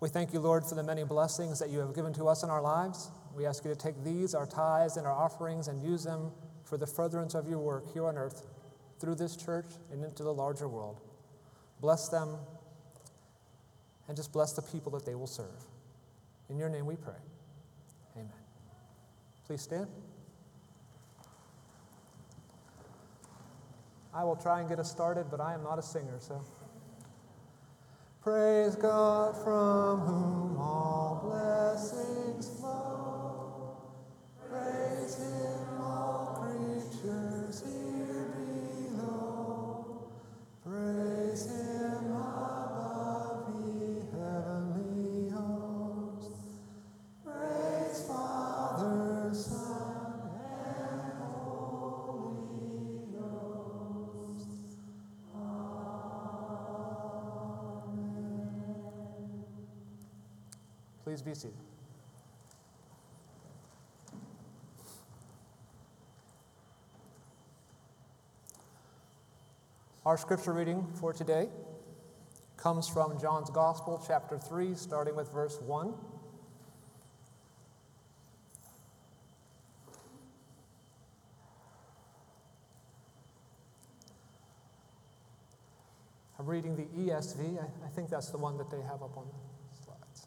We thank you, Lord, for the many blessings that you have given to us in our lives. We ask you to take these, our tithes and our offerings, and use them for the furtherance of your work here on earth, through this church and into the larger world. Bless them, and just bless the people that they will serve. In your name we pray. Amen. Please stand. I will try and get us started, but I am not a singer, so. Praise God, from whom all blessings flow. Praise him, all creatures here below. Praise him above, ye heavenly hosts. Praise Father, Son, and Holy Ghost. Amen. Please be seated. Our scripture reading for today comes from John's Gospel, chapter 3, starting with verse 1. I'm reading the ESV. I think that's the one that they have up on the slides.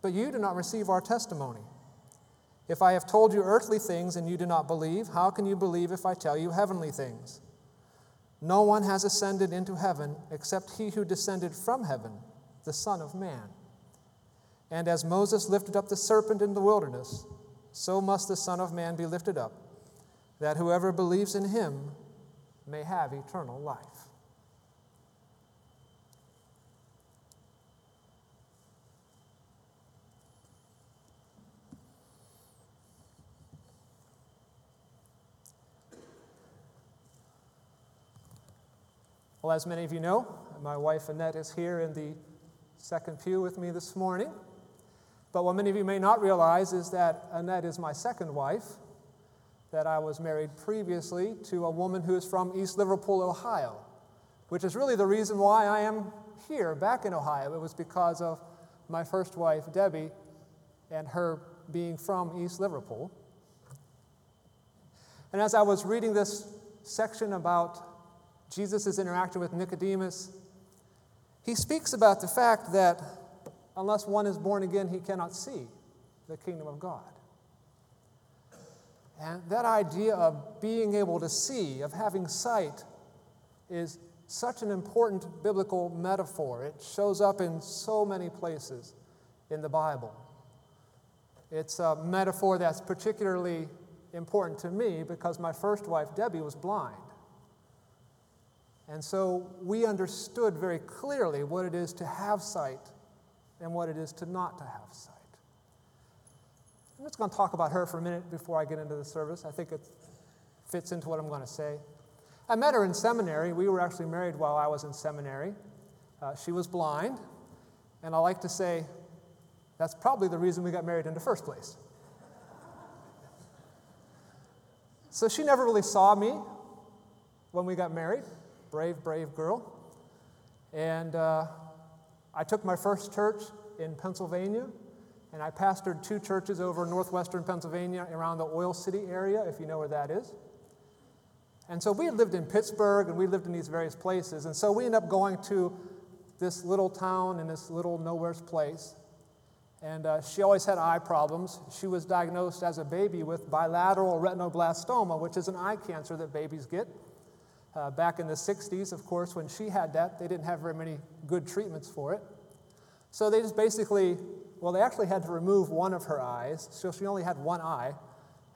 but you do not receive our testimony. If I have told you earthly things and you do not believe, how can you believe if I tell you heavenly things? No one has ascended into heaven except he who descended from heaven, the Son of Man. And as Moses lifted up the serpent in the wilderness, so must the Son of Man be lifted up, that whoever believes in him may have eternal life." Well, as many of you know, my wife Annette is here in the second pew with me this morning. But what many of you may not realize is that Annette is my second wife, that I was married previously to a woman who is from East Liverpool, Ohio, which is really the reason why I am here back in Ohio. It was because of my first wife, Debbie, and her being from East Liverpool. And as I was reading this section about Jesus' interaction with Nicodemus, he speaks about the fact that unless one is born again, he cannot see the kingdom of God. And that idea of being able to see, of having sight, is such an important biblical metaphor. It shows up in so many places in the Bible. It's a metaphor that's particularly important to me because my first wife, Debbie, was blind. And so we understood very clearly what it is to have sight and what it is to not to have sight. I'm just going to talk about her for a minute before I get into the service. I think it fits into what I'm going to say. I met her in seminary. We were actually married while I was in seminary. She was blind, and I like to say that's probably the reason we got married in the first place. So she never really saw me when we got married. Brave, brave girl. And I took my first church in Pennsylvania, and I pastored two churches over in northwestern Pennsylvania around the Oil City area, if you know where that is. And so we had lived in Pittsburgh, and we lived in these various places, and so we ended up going to this little town in this little nowhere's place, and she always had eye problems. She was diagnosed as a baby with bilateral retinoblastoma, which is an eye cancer that babies get. Back in the 60s, of course, when she had that, they didn't have very many good treatments for it. So they just basically, well, they actually had to remove one of her eyes, so she only had one eye,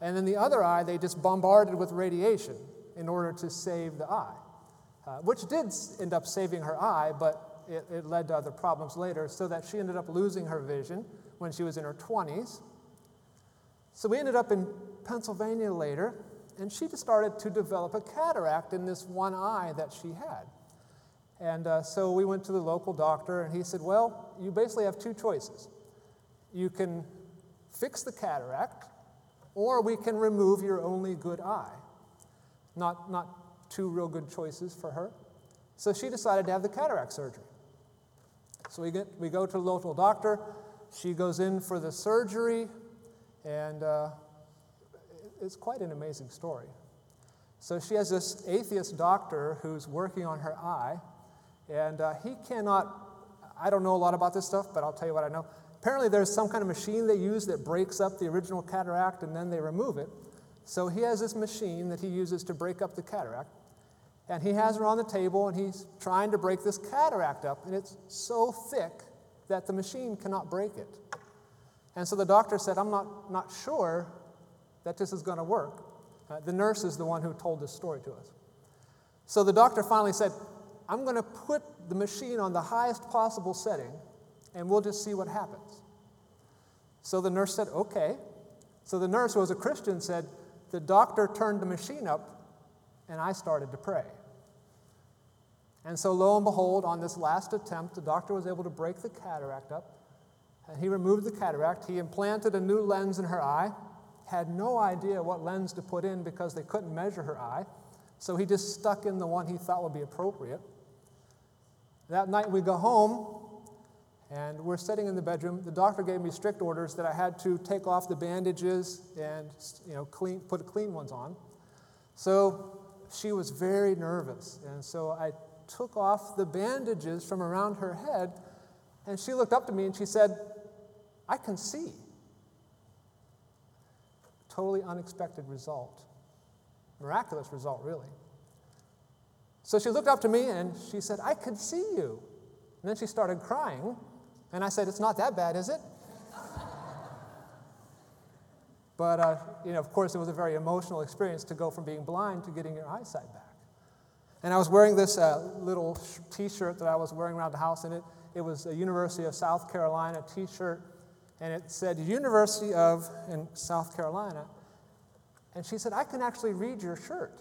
and then the other eye they just bombarded with radiation in order to save the eye, which did end up saving her eye, but it led to other problems later, so that she ended up losing her vision when she was in her 20s. So we ended up in Pennsylvania later, and she just started to develop a cataract in this one eye that she had. And so we went to the local doctor, and he said, well, you basically have two choices. You can fix the cataract, or we can remove your only good eye. Not two real good choices for her. So she decided to have the cataract surgery. So we go to the local doctor. She goes in for the surgery, and it's quite an amazing story. So she has this atheist doctor who's working on her eye, and he cannot, I don't know a lot about this stuff, but I'll tell you what I know. Apparently there's some kind of machine they use that breaks up the original cataract and then they remove it. So he has this machine that he uses to break up the cataract, and he has her on the table, and he's trying to break this cataract up, and it's so thick that the machine cannot break it. And so the doctor said, I'm not sure that this is going to work. The nurse is the one who told this story to us. So the doctor finally said, I'm going to put the machine on the highest possible setting, and we'll just see what happens. So the nurse said, okay. So the nurse, who was a Christian, said, the doctor turned the machine up, and I started to pray. And so lo and behold, on this last attempt, the doctor was able to break the cataract up, and he removed the cataract. He implanted a new lens in her eye, had no idea what lens to put in because they couldn't measure her eye, so he just stuck in the one he thought would be appropriate. That night we go home, and we're sitting in the bedroom. The doctor gave me strict orders that I had to take off the bandages and, put clean ones on. So she was very nervous, and so I took off the bandages from around her head, and she looked up to me and she said, I can see. Totally unexpected result. Miraculous result, really. So she looked up to me and she said, I can see you. And then she started crying. And I said, it's not that bad, is it? But, of course, it was a very emotional experience to go from being blind to getting your eyesight back. And I was wearing this little T-shirt that I was wearing around the house, and it was a University of South Carolina T-shirt, and it said, University of in South Carolina. And she said, I can actually read your shirt.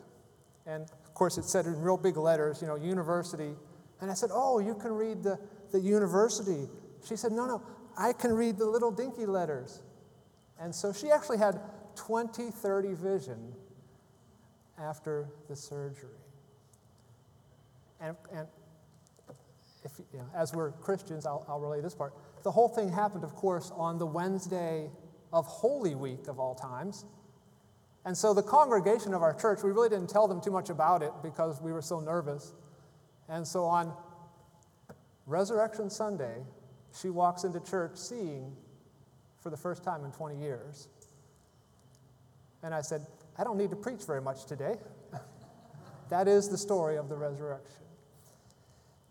And, of course, it said in real big letters, university. And I said, oh, you can read the university. She said, no, I can read the little dinky letters. And so she actually had 20/30 vision after the surgery. And if, as we're Christians, I'll relay this part. The whole thing happened, of course, on the Wednesday of Holy Week of all times. And so the congregation of our church, we really didn't tell them too much about it because we were so nervous. And so on Resurrection Sunday, she walks into church seeing for the first time in 20 years. And I said, I don't need to preach very much today. That is the story of the resurrection.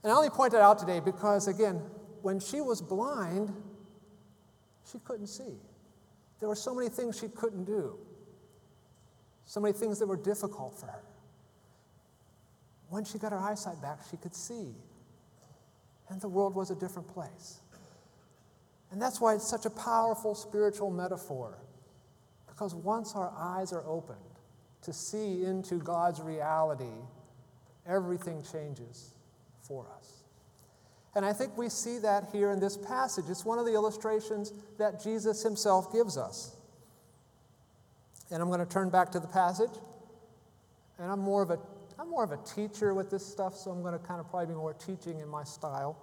And I only point that out today because, again, when she was blind, she couldn't see. There were so many things she couldn't do, so many things that were difficult for her. When she got her eyesight back, she could see. And the world was a different place. And that's why it's such a powerful spiritual metaphor. Because once our eyes are opened to see into God's reality, everything changes for us. And I think we see that here in this passage. It's one of the illustrations that Jesus himself gives us. And I'm going to turn back to the passage. And I'm more of a teacher with this stuff, so I'm going to kind of probably be more teaching in my style.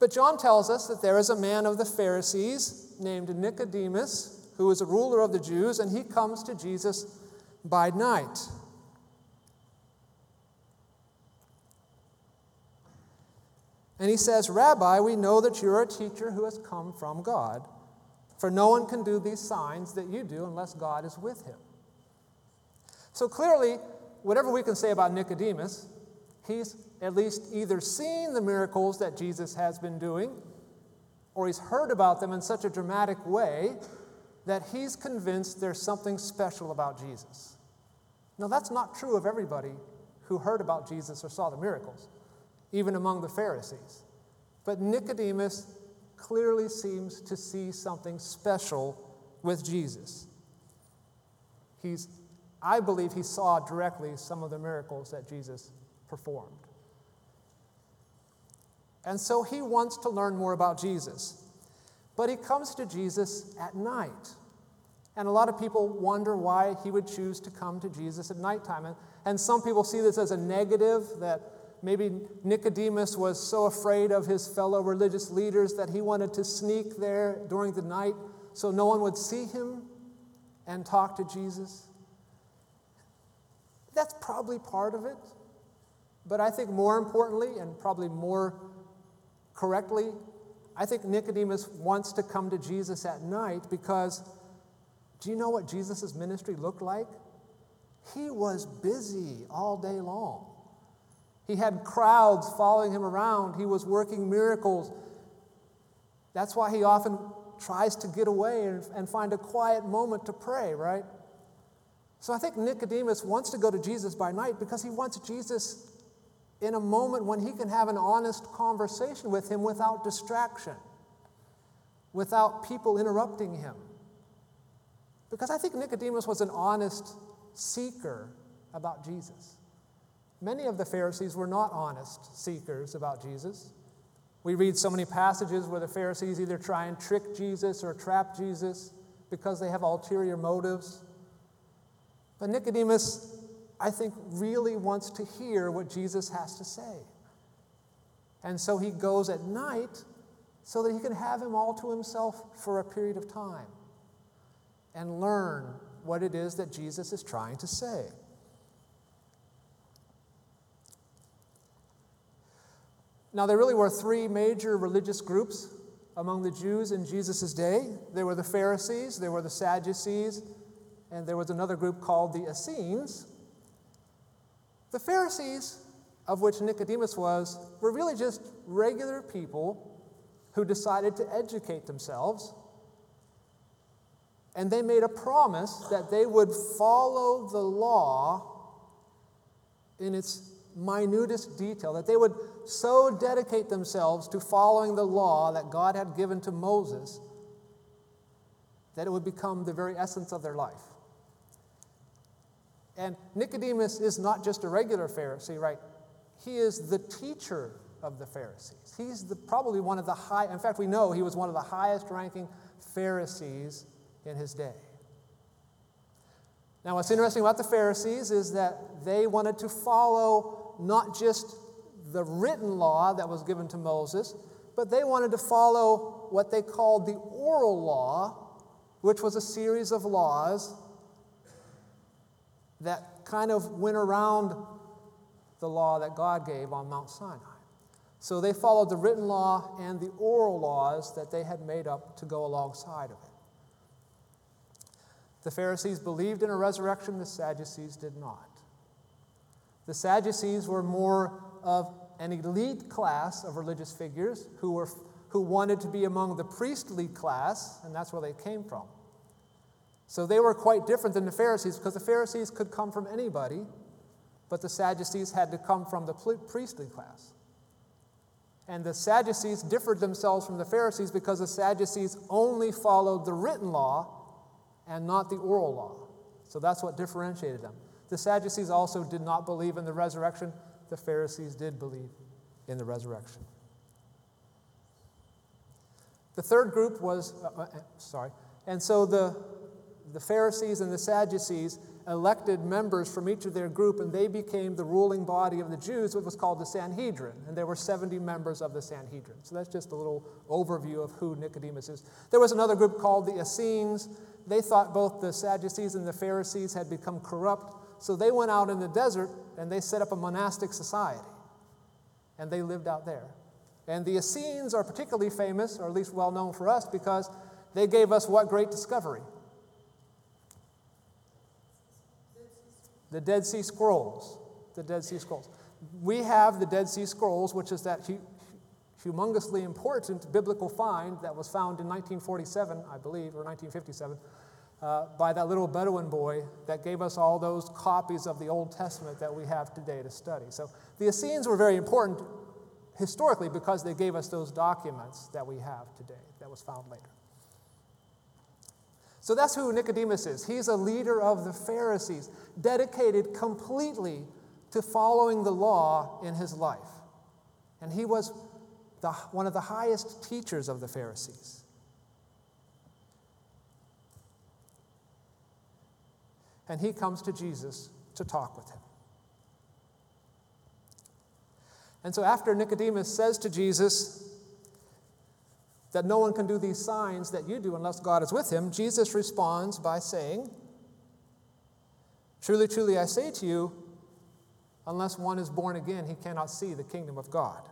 But John tells us that there is a man of the Pharisees named Nicodemus, who is a ruler of the Jews, and he comes to Jesus by night. And he says, "Rabbi, we know that you're a teacher who has come from God, for no one can do these signs that you do unless God is with him." So clearly, whatever we can say about Nicodemus, he's at least either seen the miracles that Jesus has been doing, or he's heard about them in such a dramatic way that he's convinced there's something special about Jesus. Now, that's not true of everybody who heard about Jesus or saw the miracles, even among the Pharisees. But Nicodemus clearly seems to see something special with Jesus. I believe he saw directly some of the miracles that Jesus performed. And so he wants to learn more about Jesus. But he comes to Jesus at night. And a lot of people wonder why he would choose to come to Jesus at nighttime. And some people see this as a negative, that maybe Nicodemus was so afraid of his fellow religious leaders that he wanted to sneak there during the night so no one would see him and talk to Jesus. That's probably part of it. But I think more importantly, and probably more correctly, I think Nicodemus wants to come to Jesus at night because, do you know what Jesus' ministry looked like? He was busy all day long. He had crowds following him around. He was working miracles. That's why he often tries to get away and find a quiet moment to pray, right? So I think Nicodemus wants to go to Jesus by night because he wants Jesus in a moment when he can have an honest conversation with him without distraction, without people interrupting him. Because I think Nicodemus was an honest seeker about Jesus. Many of the Pharisees were not honest seekers about Jesus. We read so many passages where the Pharisees either try and trick Jesus or trap Jesus because they have ulterior motives. But Nicodemus, I think, really wants to hear what Jesus has to say. And so he goes at night so that he can have him all to himself for a period of time and learn what it is that Jesus is trying to say. Now, there really were three major religious groups among the Jews in Jesus' day. There were the Pharisees, there were the Sadducees, and there was another group called the Essenes. The Pharisees, of which Nicodemus was, were really just regular people who decided to educate themselves. And they made a promise that they would follow the law in its minutest detail, that they would so dedicate themselves to following the law that God had given to Moses that it would become the very essence of their life. And Nicodemus is not just a regular Pharisee, right? He is the teacher of the Pharisees. He's probably one of the high, in fact, we know he was one of the highest ranking Pharisees in his day. Now, what's interesting about the Pharisees is that they wanted to follow not just the written law that was given to Moses, but they wanted to follow what they called the oral law, which was a series of laws that kind of went around the law that God gave on Mount Sinai. So they followed the written law and the oral laws that they had made up to go alongside of it. The Pharisees believed in a resurrection, the Sadducees did not. The Sadducees were more of an elite class of religious figures who wanted to be among the priestly class, and that's where they came from. So they were quite different than the Pharisees because the Pharisees could come from anybody, but the Sadducees had to come from the priestly class. And the Sadducees differed themselves from the Pharisees because the Sadducees only followed the written law and not the oral law. So that's what differentiated them. The Sadducees also did not believe in the resurrection. The Pharisees did believe in the resurrection. The third group was, and so the Pharisees and the Sadducees elected members from each of their group, and they became the ruling body of the Jews, which was called the Sanhedrin, and there were 70 members of the Sanhedrin. So that's just a little overview of who Nicodemus is. There was another group called the Essenes. They thought both the Sadducees and the Pharisees had become corrupt, so they went out in the desert, and they set up a monastic society, and they lived out there. And the Essenes are particularly famous, or at least well-known for us, because they gave us what great discovery? The Dead Sea Scrolls. The Dead Sea Scrolls. We have the Dead Sea Scrolls, which is that humongously important biblical find that was found in 1947, I believe, or 1957, by that little Bedouin boy that gave us all those copies of the Old Testament that we have today to study. So the Essenes were very important historically because they gave us those documents that we have today that was found later. So that's who Nicodemus is. He's a leader of the Pharisees, dedicated completely to following the law in his life. And he was one of the highest teachers of the Pharisees. And he comes to Jesus to talk with him. And so after Nicodemus says to Jesus that no one can do these signs that you do unless God is with him, Jesus responds by saying, "Truly, truly, I say to you, unless one is born again, he cannot see the kingdom of God."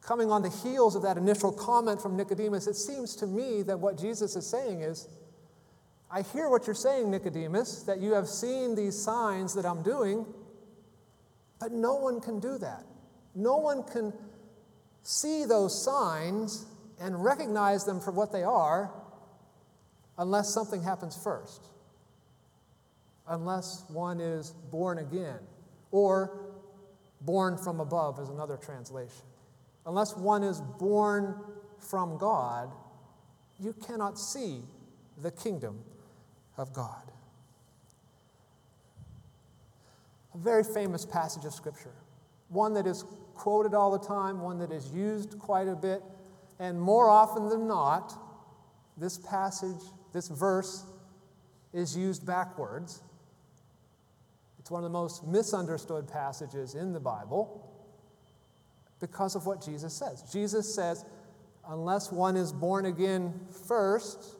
Coming on the heels of that initial comment from Nicodemus, it seems to me that what Jesus is saying is, I hear what you're saying, Nicodemus, that you have seen these signs that I'm doing, but no one can do that. No one can see those signs and recognize them for what they are unless something happens first, unless one is born again, or born from above is another translation. Unless one is born from God, you cannot see the kingdom of God. A very famous passage of Scripture, one that is quoted all the time, one that is used quite a bit, and more often than not, this passage, this verse, is used backwards. It's one of the most misunderstood passages in the Bible because of what Jesus says. Jesus says, unless one is born again first,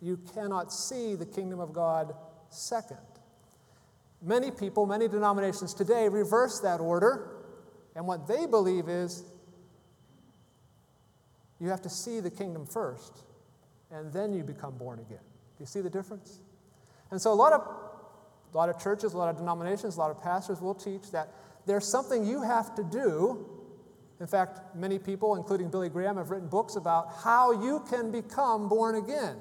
you cannot see the kingdom of God second. Many people, many denominations today reverse that order. And what they believe is you have to see the kingdom first, and then you become born again. Do you see the difference? And so a lot of churches, a lot of denominations, a lot of pastors will teach that there's something you have to do. In fact, many people, including Billy Graham, have written books about how you can become born again.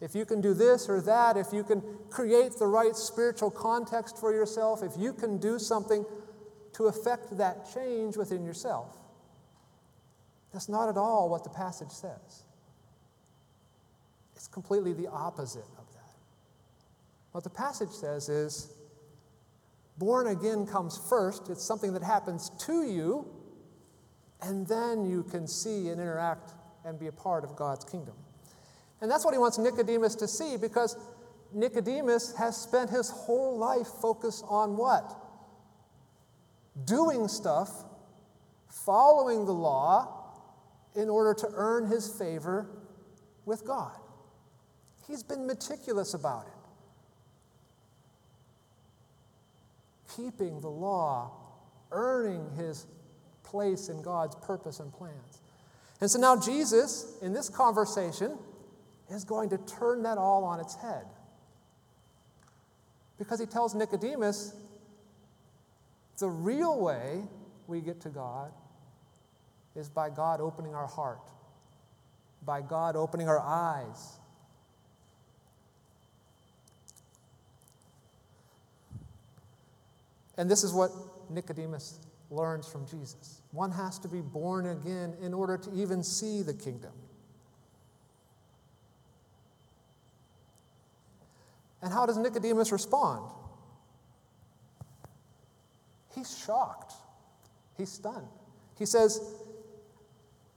If you can do this or that, if you can create the right spiritual context for yourself, if you can do something to affect that change within yourself. That's not at all what the passage says. It's completely the opposite of that. What the passage says is, born again comes first. It's something that happens to you, and then you can see and interact and be a part of God's kingdom. And that's what he wants Nicodemus to see, because Nicodemus has spent his whole life focused on what? Doing stuff, following the law, in order to earn his favor with God. He's been meticulous about it. Keeping the law, earning his place in God's purpose and plans. And so now Jesus, in this conversation, is going to turn that all on its head. Because he tells Nicodemus, the real way we get to God is by God opening our heart, by God opening our eyes. And this is what Nicodemus learns from Jesus. One has to be born again in order to even see the kingdom. And how does Nicodemus respond? He's shocked. He's stunned. He says,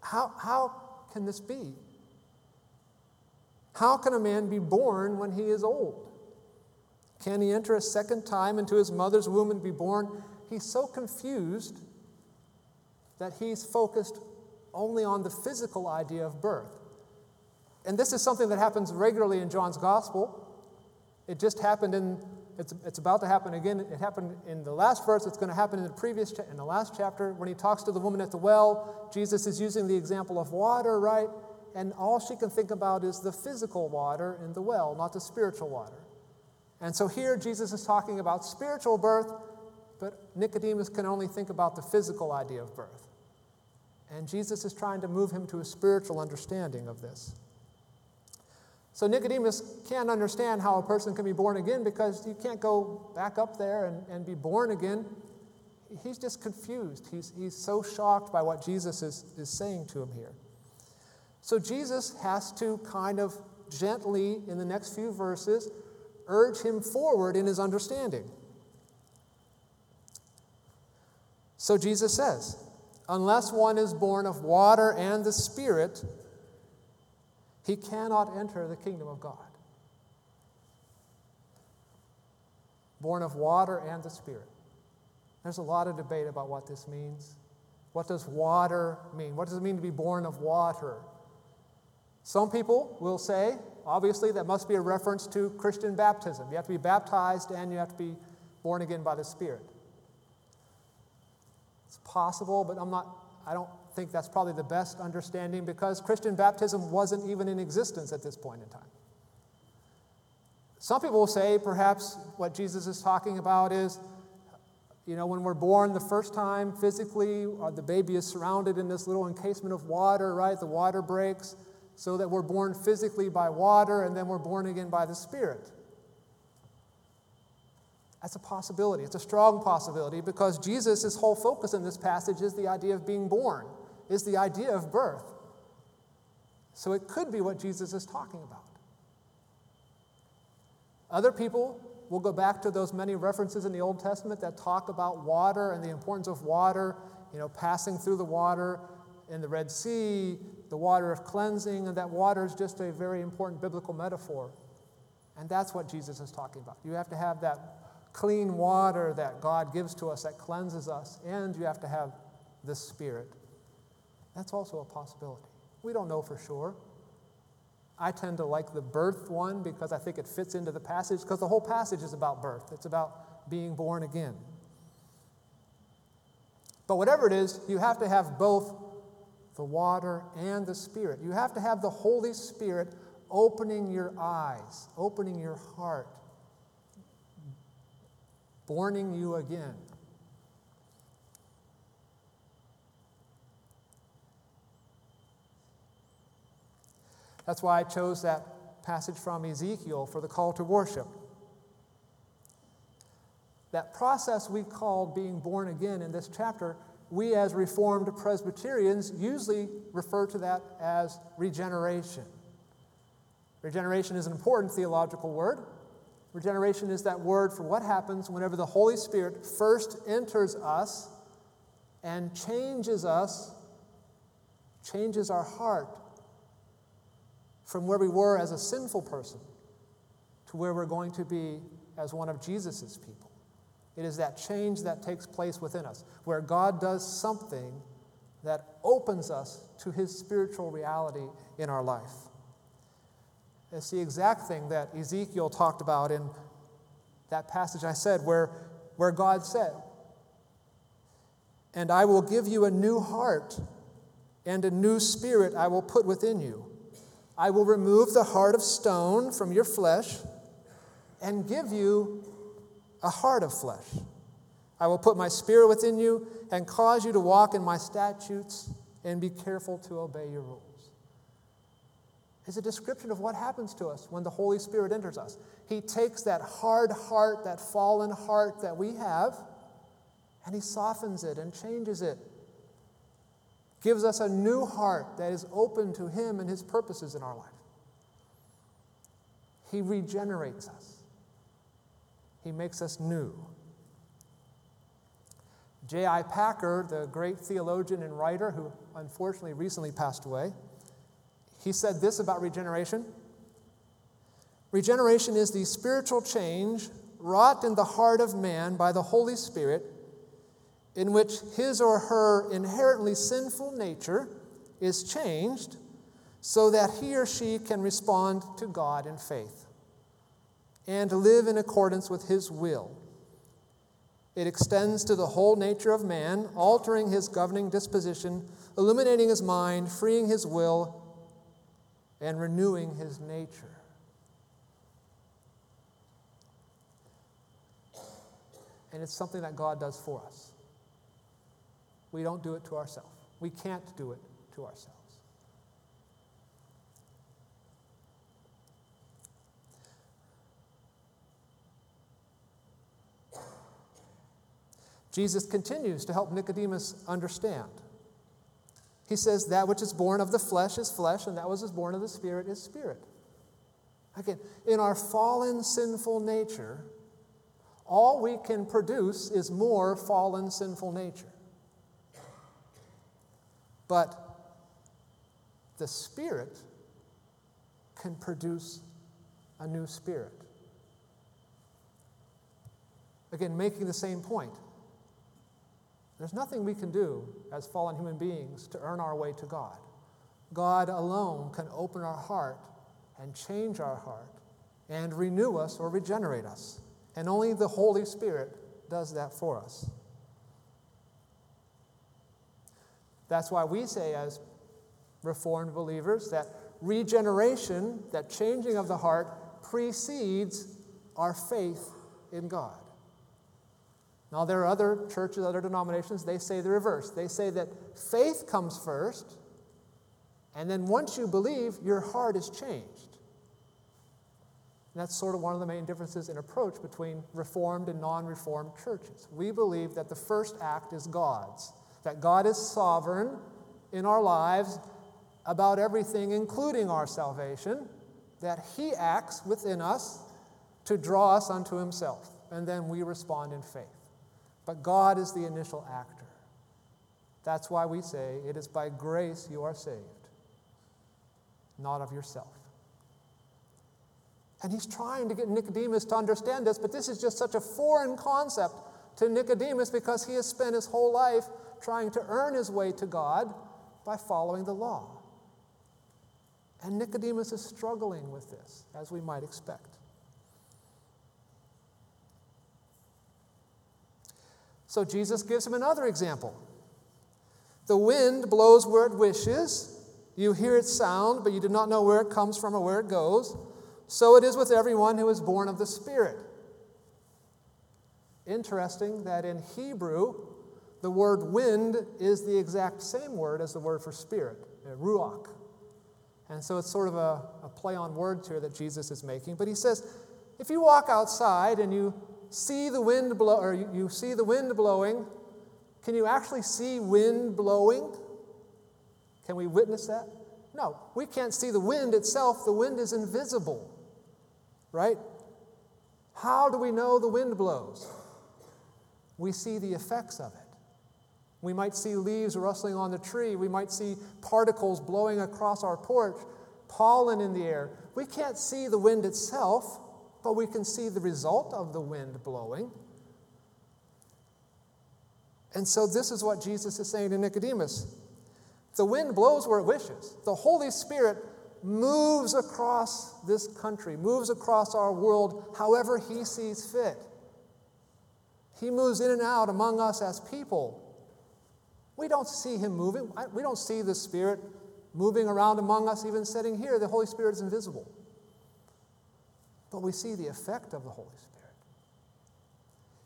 how can this be? How can a man be born when he is old? Can he enter a second time into his mother's womb and be born? He's so confused that he's focused only on the physical idea of birth. And this is something that happens regularly in John's gospel. It just happened it's about to happen again. It happened in the last verse. It's going to happen in the last chapter. When he talks to the woman at the well, Jesus is using the example of water, right? And all she can think about is the physical water in the well, not the spiritual water. And so here Jesus is talking about spiritual birth, but Nicodemus can only think about the physical idea of birth. And Jesus is trying to move him to a spiritual understanding of this. So Nicodemus can't understand how a person can be born again because you can't go back up there and be born again. He's just confused. He's so shocked by what Jesus is saying to him here. So Jesus has to kind of gently, in the next few verses, urge him forward in his understanding. So Jesus says, unless one is born of water and the Spirit, he cannot enter the kingdom of God. Born of water and the Spirit. There's a lot of debate about what this means. What does water mean? What does it mean to be born of water? Some people will say, obviously, that must be a reference to Christian baptism. You have to be baptized and you have to be born again by the Spirit. It's possible, but I don't think that's probably the best understanding because Christian baptism wasn't even in existence at this point in time. Some people will say perhaps what Jesus is talking about is, you know, when we're born the first time physically, the baby is surrounded in this little encasement of water, right? The water breaks so that we're born physically by water and then we're born again by the Spirit. That's a possibility. It's a strong possibility because Jesus' whole focus in this passage is the idea of being born, is the idea of birth. So it could be what Jesus is talking about. Other people will go back to those many references in the Old Testament that talk about water and the importance of water, you know, passing through the water in the Red Sea, the water of cleansing, and that water is just a very important biblical metaphor. And that's what Jesus is talking about. You have to have that clean water that God gives to us, that cleanses us, and you have to have the Spirit. That's also a possibility. We don't know for sure. I tend to like the birth one because I think it fits into the passage, because the whole passage is about birth. It's about being born again. But whatever it is, you have to have both the water and the Spirit. You have to have the Holy Spirit opening your eyes, opening your heart, borning you again. That's why I chose that passage from Ezekiel for the call to worship. That process we call being born again in this chapter, we as Reformed Presbyterians usually refer to that as regeneration. Regeneration is an important theological word. Regeneration is that word for what happens whenever the Holy Spirit first enters us and changes us, changes our heart from where we were as a sinful person to where we're going to be as one of Jesus' people. It is that change that takes place within us, where God does something that opens us to His spiritual reality in our life. It's the exact thing that Ezekiel talked about in that passage I said where God said, and I will give you a new heart and a new spirit I will put within you. I will remove the heart of stone from your flesh and give you a heart of flesh. I will put my spirit within you and cause you to walk in my statutes and be careful to obey your rules. Is a description of what happens to us when the Holy Spirit enters us. He takes that hard heart, that fallen heart that we have, and He softens it and changes it. Gives us a new heart that is open to Him and His purposes in our life. He regenerates us. He makes us new. J.I. Packer, the great theologian and writer who unfortunately recently passed away, he said this about regeneration. Regeneration is the spiritual change wrought in the heart of man by the Holy Spirit, in which his or her inherently sinful nature is changed so that he or she can respond to God in faith and live in accordance with his will. It extends to the whole nature of man, altering his governing disposition, illuminating his mind, freeing his will, and renewing his nature. And it's something that God does for us. We don't do it to ourselves. We can't do it to ourselves. Jesus continues to help Nicodemus understand. He says, that which is born of the flesh is flesh, and that which is born of the Spirit is spirit. Again, in our fallen, sinful nature, all we can produce is more fallen, sinful nature. But the Spirit can produce a new spirit. Again, making the same point. There's nothing we can do as fallen human beings to earn our way to God. God alone can open our heart and change our heart and renew us or regenerate us. And only the Holy Spirit does that for us. That's why we say as Reformed believers that regeneration, that changing of the heart, precedes our faith in God. Now, there are other churches, other denominations, they say the reverse. They say that faith comes first, and then once you believe, your heart is changed. And that's sort of one of the main differences in approach between Reformed and non-Reformed churches. We believe that the first act is God's, that God is sovereign in our lives about everything, including our salvation, that he acts within us to draw us unto himself, and then we respond in faith. But God is the initial actor. That's why we say, it is by grace you are saved, not of yourself. And he's trying to get Nicodemus to understand this, but this is just such a foreign concept to Nicodemus because he has spent his whole life trying to earn his way to God by following the law. And Nicodemus is struggling with this, as we might expect. So Jesus gives him another example. The wind blows where it wishes. You hear its sound, but you do not know where it comes from or where it goes. So it is with everyone who is born of the Spirit. Interesting that in Hebrew, the word wind is the exact same word as the word for spirit, ruach. And so it's sort of a play on words here that Jesus is making. But he says, if you walk outside and you see the wind blow, or you see the wind blowing, can you actually see wind blowing? Can we witness that? No, we can't see the wind itself. The wind is invisible, right? How do we know the wind blows? We see the effects of it. We might see leaves rustling on the tree. We might see particles blowing across our porch, pollen in the air. We can't see the wind itself, but we can see the result of the wind blowing. And so this is what Jesus is saying to Nicodemus. The wind blows where it wishes. The Holy Spirit moves across this country, moves across our world however he sees fit. He moves in and out among us as people. We don't see him moving. We don't see the Spirit moving around among us, even sitting here. The Holy Spirit is invisible. But we see the effect of the Holy Spirit.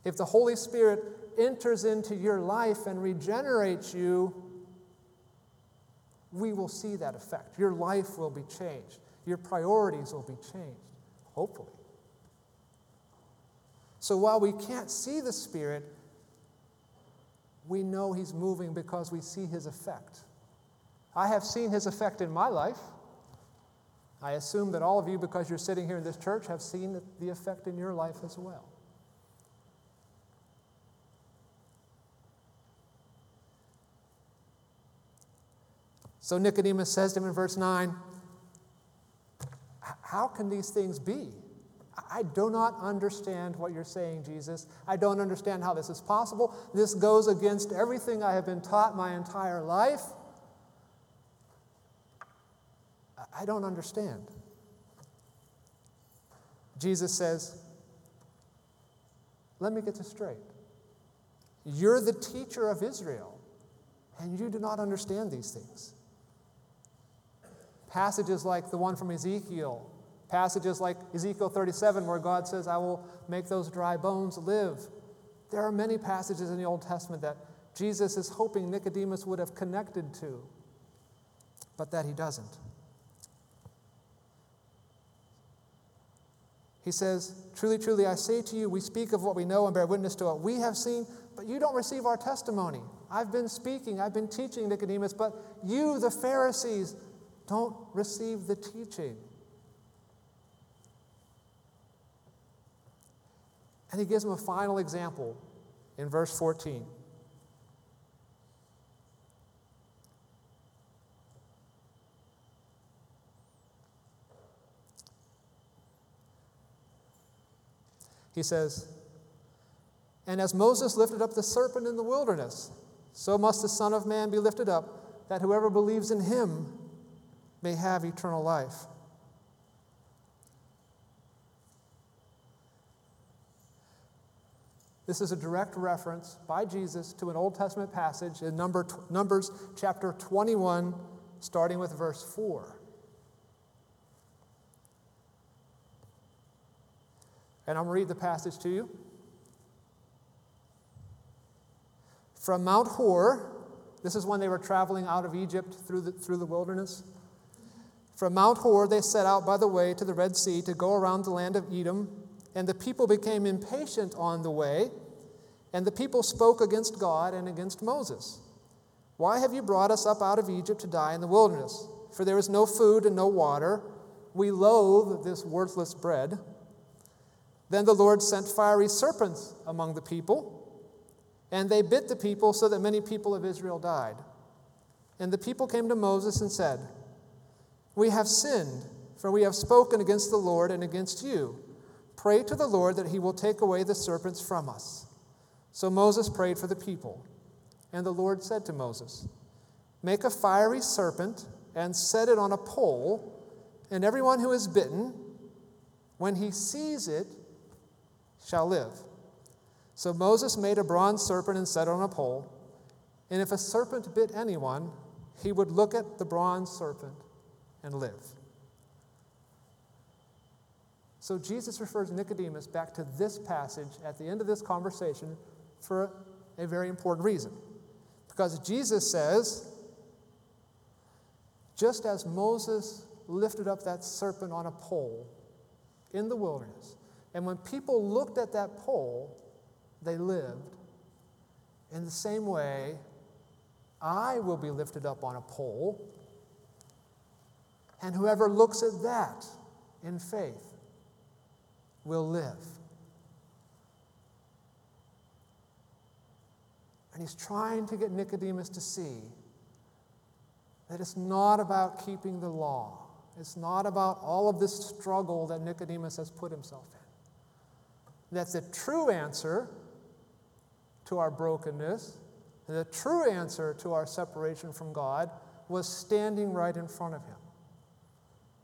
If the Holy Spirit enters into your life and regenerates you, we will see that effect. Your life will be changed. Your priorities will be changed, hopefully. So while we can't see the Spirit, we know he's moving because we see his effect. I have seen his effect in my life. I assume that all of you, because you're sitting here in this church, have seen the effect in your life as well. So Nicodemus says to him in verse 9, "How can these things be? I do not understand what you're saying, Jesus. I don't understand how this is possible. This goes against everything I have been taught my entire life. I don't understand." Jesus says, "Let me get this straight. You're the teacher of Israel, and you do not understand these things." Passages like the one from Ezekiel, passages like Ezekiel 37, where God says, "I will make those dry bones live." There are many passages in the Old Testament that Jesus is hoping Nicodemus would have connected to, but that he doesn't. He says, "Truly, truly, I say to you, we speak of what we know and bear witness to what we have seen, but you don't receive our testimony. I've been speaking, I've been teaching, Nicodemus, but you, the Pharisees, don't receive the teaching." And he gives him a final example in verse 14. He says, "And as Moses lifted up the serpent in the wilderness, so must the Son of Man be lifted up, that whoever believes in him may have eternal life." This is a direct reference by Jesus to an Old Testament passage in Numbers chapter 21, starting with verse 4. And I'm going to read the passage to you. "From Mount Hor," this is when they were traveling out of Egypt through the wilderness. "From Mount Hor they set out by the way to the Red Sea to go around the land of Edom, and the people became impatient on the way, and the people spoke against God and against Moses. 'Why have you brought us up out of Egypt to die in the wilderness? For there is no food and no water. We loathe this worthless bread.' Then the Lord sent fiery serpents among the people, and they bit the people so that many people of Israel died. And the people came to Moses and said, 'We have sinned, for we have spoken against the Lord and against you. Pray to the Lord that he will take away the serpents from us.' So Moses prayed for the people. And the Lord said to Moses, 'Make a fiery serpent and set it on a pole, and everyone who is bitten, when he sees it, shall live.' So Moses made a bronze serpent and set it on a pole, and if a serpent bit anyone, he would look at the bronze serpent and live." So Jesus refers Nicodemus back to this passage at the end of this conversation for a very important reason. Because Jesus says, just as Moses lifted up that serpent on a pole in the wilderness, and when people looked at that pole, they lived. In the same way, I will be lifted up on a pole, and whoever looks at that in faith will live. And he's trying to get Nicodemus to see that it's not about keeping the law. It's not about all of this struggle that Nicodemus has put himself in. That the true answer to our brokenness, the true answer to our separation from God, was standing right in front of him.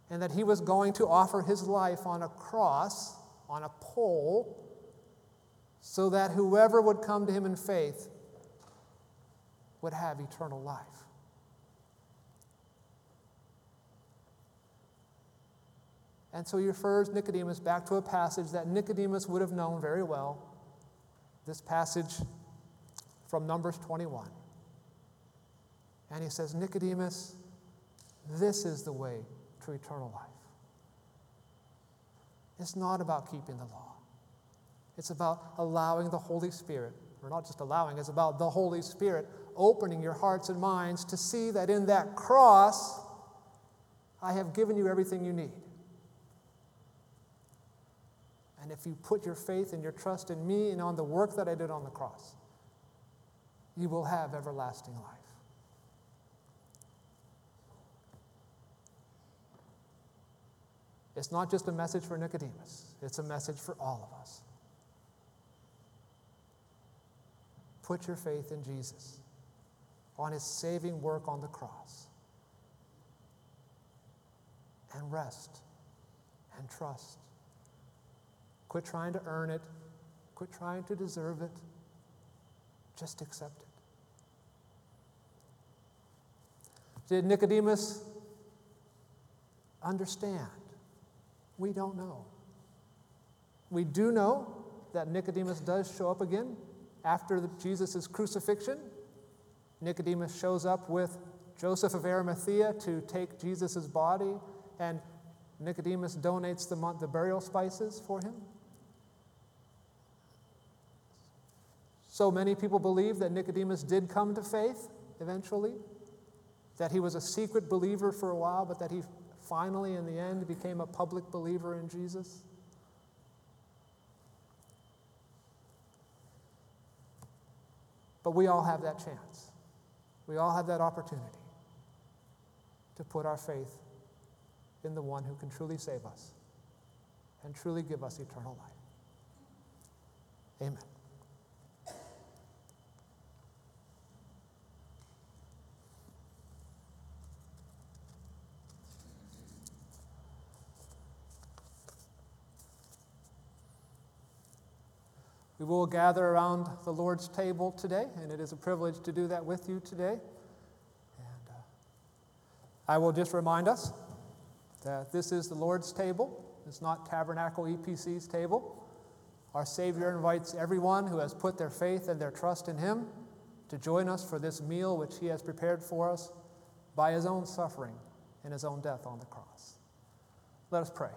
And that he was going to offer his life on a cross, on a pole, so that whoever would come to him in faith would have eternal life. And so he refers Nicodemus back to a passage that Nicodemus would have known very well, this passage from Numbers 21. And he says, "Nicodemus, this is the way to eternal life. It's not about keeping the law. It's about allowing the Holy Spirit," or not just allowing, it's about the Holy Spirit opening your hearts and minds to see that in that cross, I have given you everything you need. And if you put your faith and your trust in me and on the work that I did on the cross, you will have everlasting life. It's not just a message for Nicodemus. It's a message for all of us. Put your faith in Jesus, on his saving work on the cross, and rest and trust. Quit trying to earn it. Quit trying to deserve it. Just accept it. Did Nicodemus understand? We don't know. We do know that Nicodemus does show up again after Jesus' crucifixion. Nicodemus shows up with Joseph of Arimathea to take Jesus' body, and Nicodemus donates the burial spices for him. So many people believe that Nicodemus did come to faith eventually, that he was a secret believer for a while, but that he finally, in the end, became a public believer in Jesus. But we all have that chance. We all have that opportunity to put our faith in the one who can truly save us and truly give us eternal life. Amen. We will gather around the Lord's table today, and it is a privilege to do that with you today. And I will just remind us that this is the Lord's table. It's not Tabernacle EPC's table. Our Savior invites everyone who has put their faith and their trust in him to join us for this meal which he has prepared for us by his own suffering and his own death on the cross. Let us pray.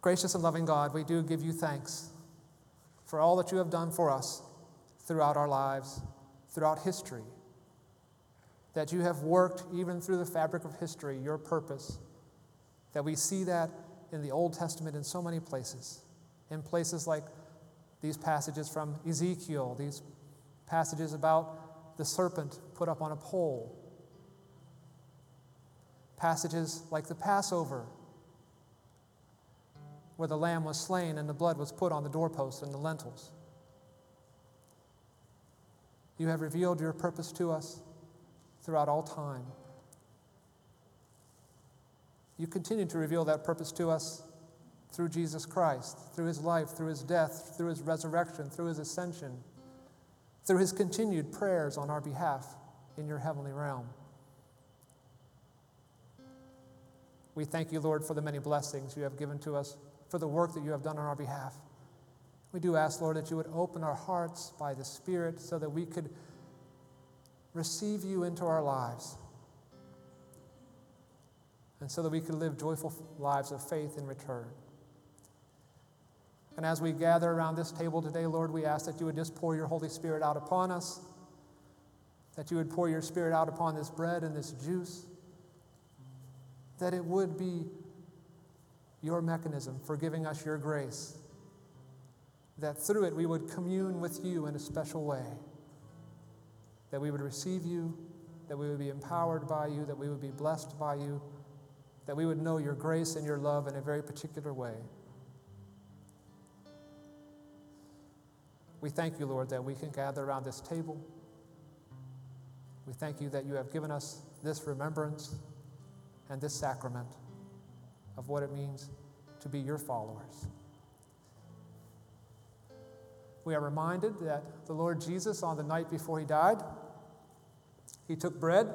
Gracious and loving God, we do give you thanks for all that you have done for us throughout our lives, throughout history, that you have worked even through the fabric of history, your purpose, that we see that in the Old Testament in so many places, in places like these passages from Ezekiel, these passages about the serpent put up on a pole, passages like the Passover, where the lamb was slain and the blood was put on the doorposts and the lintels. You have revealed your purpose to us throughout all time. You continue to reveal that purpose to us through Jesus Christ, through his life, through his death, through his resurrection, through his ascension, through his continued prayers on our behalf in your heavenly realm. We thank you, Lord, for the many blessings you have given to us, for the work that you have done on our behalf. We do ask, Lord, that you would open our hearts by the Spirit so that we could receive you into our lives, and so that we could live joyful lives of faith in return. And as we gather around this table today, Lord, we ask that you would just pour your Holy Spirit out upon us, that you would pour your Spirit out upon this bread and this juice, that it would be your mechanism for giving us your grace, that through it we would commune with you in a special way, that we would receive you, that we would be empowered by you, that we would be blessed by you, that we would know your grace and your love in a very particular way. We thank you, Lord, that we can gather around this table. We thank you that you have given us this remembrance and this sacrament of what it means to be your followers. We are reminded that the Lord Jesus, on the night before he died, he took bread.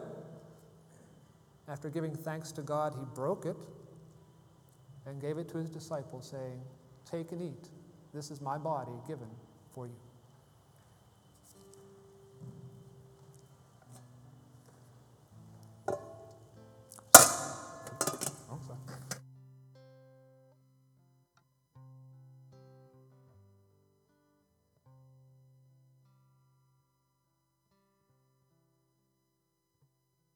After giving thanks to God, he broke it and gave it to his disciples, saying, "Take and eat. This is my body given for you."